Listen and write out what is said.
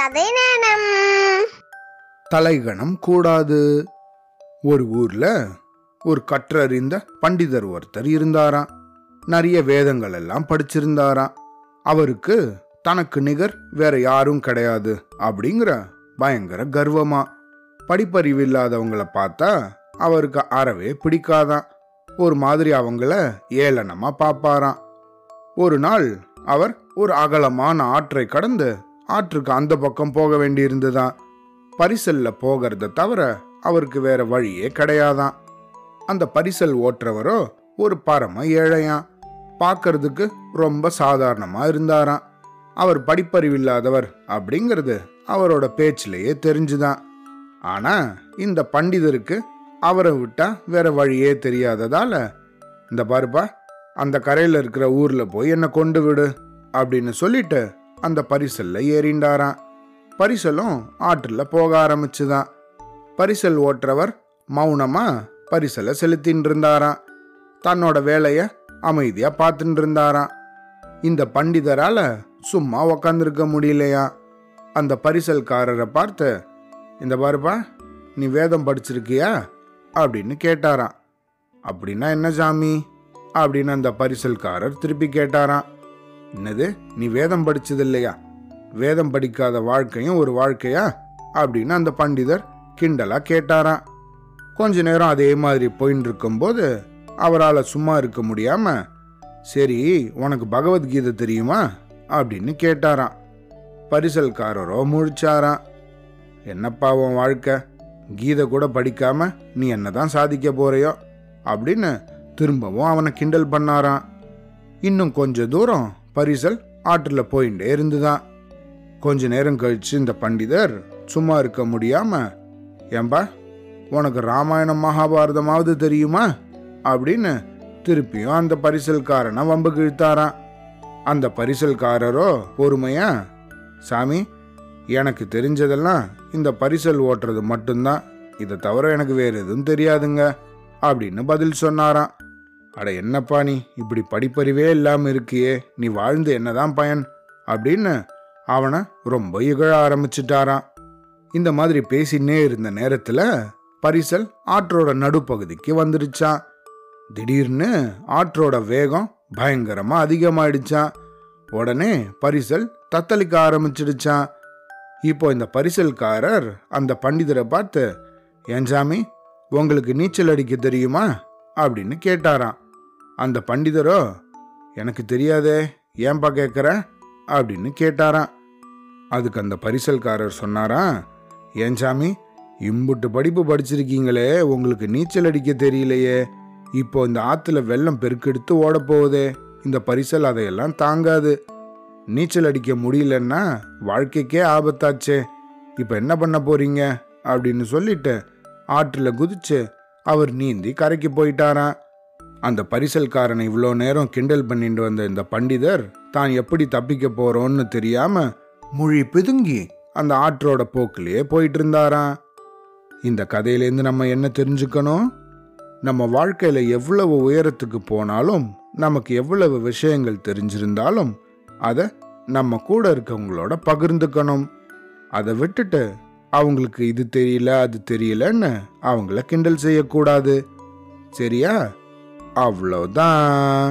கதைநேரம். தலைகணம் கூடாது. ஒரு ஊர்ல ஒரு கற்றறிந்த பண்டிதர் ஒருத்தர் இருந்தாராம். நிறைய வேதங்கள் எல்லாம் படிச்சிருந்தாராம். அவருக்கு தனக்கு நிகர் வேற யாரும் கிடையாது அப்படிங்கிற பயங்கர கர்வமா. படிப்பறிவு இல்லாதவங்களை பார்த்தா அவருக்கு அறவே பிடிக்காதான். ஒரு மாதிரி அவங்கள ஏளனமா பாப்பாராம். ஒரு நாள் அவர் ஒரு அகலமான ஆற்றை கடந்து ஆற்றுக்கு அந்த பக்கம் போக வேண்டியிருந்துதான். பரிசல்ல போகிறத தவிர அவருக்கு வேற வழியே கிடையாதான். அந்த பரிசல் ஓட்டுறவரோ ஒரு பரம ஏழையாம். பார்க்கறதுக்கு ரொம்ப சாதாரணமா இருந்தாராம். அவர் படிப்பறிவில்லாதவர் அப்படிங்கிறது அவரோட பேச்சிலேயே தெரிஞ்சுதான். ஆனா இந்த பண்டிதருக்கு அவரை விட்டா வேற வழியே தெரியாததால, இந்த பாருப்பா, அந்த கரையில இருக்கிற ஊர்ல போய் என்னை கொண்டு விடு அப்படின்னு சொல்லிட்டு அந்த பரிசல்ல ஏறிண்டாராம். பரிசலும் ஆற்றுல போக ஆரம்பிச்சுதான். பரிசல் ஓட்டுறவர் மௌனமா பரிசலை செலுத்தின்னு இருந்தாராம். தன்னோட வேலைய அமைதியா பார்த்துட்டு இருந்தாராம். இந்த பண்டிதரால சும்மா உக்காந்துருக்க முடியலையா. அந்த பரிசல்காரரை பார்த்து, இந்த பாருப்பா, நீ வேதம் படிச்சிருக்கியா அப்படின்னு கேட்டாராம். அப்படின்னா என்ன சாமி அப்படின்னு அந்த பரிசல்காரர் திருப்பி கேட்டாராம். என்னது, நீ வேதம் படிச்சது இல்லையா? வேதம் படிக்காத வாழ்க்கையும் ஒரு வாழ்க்கையா அப்படின்னு அந்த பண்டிதர் கிண்டலா கேட்டாராம். கொஞ்ச நேரம் அதே மாதிரி போயின்னு இருக்கும்போது அவரால் சும்மா இருக்க முடியாம, சரி உனக்கு பகவத்கீதை தெரியுமா அப்படின்னு கேட்டாராம். பரிசல்காரரோ முழிச்சாராம். என்னப்பா உன் வாழ்க்கை, கீதை கூட படிக்காம நீ என்னதான் சாதிக்க போறையோ அப்படின்னு திரும்பவும் அவனை கிண்டல் பண்ணாராம். இன்னும் கொஞ்ச தூரம் பரிசல் ஆற்றுல போயிட்டே இருந்துதான். கொஞ்ச நேரம் கழிச்சு இந்த பண்டிதர் சும்மா இருக்க முடியாம, ஏம்பா உனக்கு ராமாயணம் மகாபாரதமாவது தெரியுமா அப்படின்னு திருப்பியும் அந்த பரிசல்காரனை வம்பு கிழித்தாராம். அந்த பரிசல்காரரோ பொறுமையா, சாமி எனக்கு தெரிஞ்சதெல்லாம் இந்த பரிசல் ஓட்டுறது மட்டும்தான், இதை தவிர எனக்கு வேற எதுவும் தெரியாதுங்க அப்படின்னு பதில் சொன்னாராம். அட என்னப்பா நீ இப்படி படிப்பறிவே இல்லாம இருக்கியே, நீ வாழ்ந்து என்னதான் பயன் அப்படின்னு அவனை ரொம்ப இகழ ஆரம்பிச்சுட்டாராம். இந்த மாதிரி பேசினே இருந்த நேரத்துல பரிசல் ஆற்றோட நடுப்பகுதிக்கு வந்துடுச்சான். திடீர்னு ஆற்றோட வேகம் பயங்கரமா அதிகமாயிடுச்சான். உடனே பரிசல் தத்தளிக்க ஆரம்பிச்சிடுச்சான். இப்போ இந்த பரிசல்காரர் அந்த பண்டிதரை பார்த்து, ஏன் சாமி உங்களுக்கு நீச்சல் அடிக்க தெரியுமா அப்படின்னு கேட்டாராம். அந்த பண்டிதரோ, எனக்கு தெரியாதே, ஏன்பா கேட்குற அப்படின்னு கேட்டாராம். அதுக்கு அந்த பரிசல்காரர் சொன்னாராம், ஏன் சாமி இம்புட்டு படிப்பு படிச்சிருக்கீங்களே, உங்களுக்கு நீச்சல் அடிக்க தெரியலையே, இப்போ இந்த ஆற்றுல வெள்ளம் பெருக்கெடுத்து ஓடப்போகுதே, இந்த பரிசல் அதையெல்லாம் தாங்காது, நீச்சல் அடிக்க முடியலன்னா வாழ்க்கைக்கே ஆபத்தாச்சே, இப்போ என்ன பண்ண போறீங்க அப்படின்னு சொல்லிட்டு ஆற்றுல குதிச்சு அவர் நீந்தி கரைக்கு போயிட்டாராம். அந்த பரிசல்காரனை இவ்வளோ நேரம் கிண்டல் பண்ணிட்டு வந்த இந்த பண்டிதர் தான் எப்படி தப்பிக்க போறோம்னு தெரியாம மொழி பிதுங்கி அந்த ஆற்றோட போக்கிலேயே போயிட்டு இருந்தாராம். இந்த கதையிலேருந்து நம்ம என்ன தெரிஞ்சுக்கணும்? நம்ம வாழ்க்கையில எவ்வளவு உயரத்துக்கு போனாலும், நமக்கு எவ்வளவு விஷயங்கள் தெரிஞ்சிருந்தாலும் அதை நம்ம கூட இருக்கவங்களோட பகிர்ந்துக்கணும். அதை விட்டுட்டு அவங்களுக்கு இது தெரியல அது தெரியலன்னு அவங்கள கிண்டல் செய்யக்கூடாது. சரியா? அவ்வளோதான்.